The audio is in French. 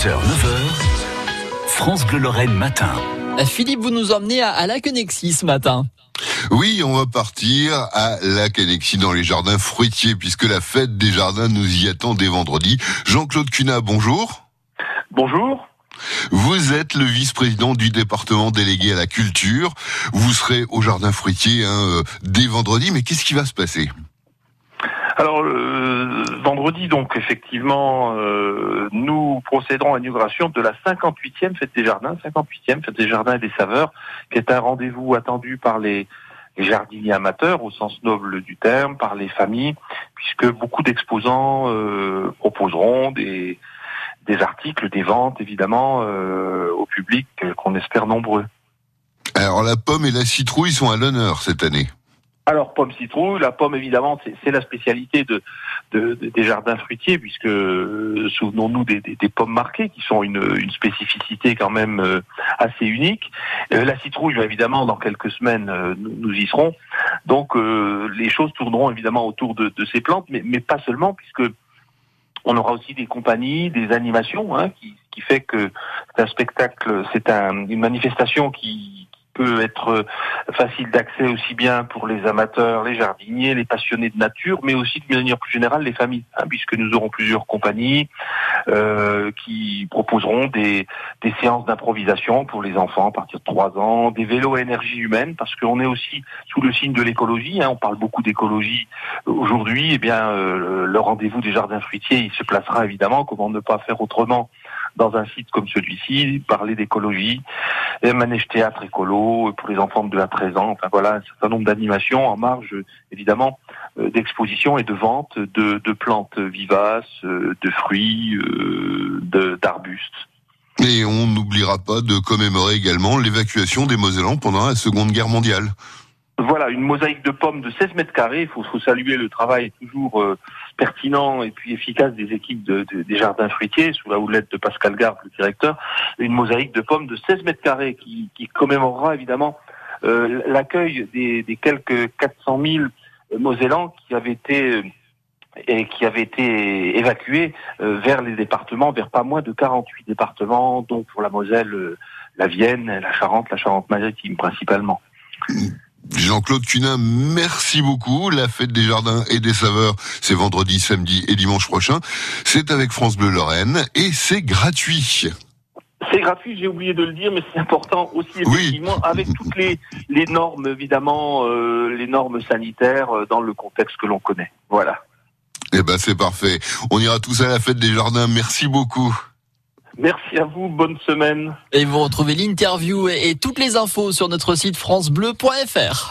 6h, 9h, France Bleu Lorraine matin. Philippe, vous nous emmenez à Laquenexy ce matin. Oui, on va partir à Laquenexy dans les jardins fruitiers, puisque la fête des jardins nous y attend dès vendredi. Jean-Claude Cunat, bonjour. Bonjour. Vous êtes le vice-président du département délégué à la culture. Vous serez au jardin fruitier dès vendredi, mais qu'est-ce qui va se passer ? Alors, vendredi, donc, effectivement, nous procéderons à l'inauguration de la 58e Fête des Jardins, 58e Fête des Jardins et des Saveurs, qui est un rendez-vous attendu par les jardiniers amateurs, au sens noble du terme, par les familles, puisque beaucoup d'exposants proposeront des articles, des ventes, évidemment, au public qu'on espère nombreux. Alors, la pomme et la citrouille sont à l'honneur cette année. Alors, pomme citrouille, la pomme évidemment, c'est la spécialité des jardins fruitiers, puisque souvenons-nous des pommes marquées qui sont une spécificité quand même assez unique. La citrouille, évidemment, dans quelques semaines, nous y serons. Donc, les choses tourneront évidemment autour de ces plantes, mais pas seulement, puisque on aura aussi des compagnies, des animations, qui fait que c'est un spectacle, c'est une manifestation qui peut être facile d'accès aussi bien pour les amateurs, les jardiniers, les passionnés de nature, mais aussi de manière plus générale les familles, puisque nous aurons plusieurs compagnies qui proposeront des séances d'improvisation pour les enfants à partir de 3 ans, des vélos à énergie humaine, parce qu'on est aussi sous le signe de l'écologie, on parle beaucoup d'écologie aujourd'hui, le rendez-vous des jardins fruitiers, il se placera évidemment, comment ne pas faire autrement dans un site comme celui-ci, parler d'écologie, un manège théâtre écolo pour les enfants de 2 à 13 ans, un certain nombre d'animations en marge, évidemment, d'expositions et de ventes de plantes vivaces, de fruits, d'arbustes. Et on n'oubliera pas de commémorer également l'évacuation des Mosellans pendant la Seconde Guerre mondiale. Voilà, une mosaïque de pommes de 16 mètres carrés. Il faut saluer le travail toujours pertinent et puis efficace des équipes des jardins fruitiers, sous la houlette de Pascal Garde, le directeur. Une mosaïque de pommes de 16 mètres carrés qui commémorera évidemment l'accueil des quelques 400 000 Mosellans qui avaient été évacués vers les départements, vers pas moins de 48 départements, donc pour la Moselle, la Vienne, la Charente-Maritime principalement. Jean-Claude Cunat, merci beaucoup. La fête des jardins et des saveurs, c'est vendredi, samedi et dimanche prochain. C'est avec France Bleu Lorraine et c'est gratuit. C'est gratuit, j'ai oublié de le dire, mais c'est important aussi, effectivement, avec toutes les normes, évidemment, les normes sanitaires dans le contexte que l'on connaît. Voilà. Eh ben, c'est parfait. On ira tous à la fête des jardins. Merci beaucoup. Merci à vous, bonne semaine. Et vous retrouvez l'interview et toutes les infos sur notre site francebleu.fr.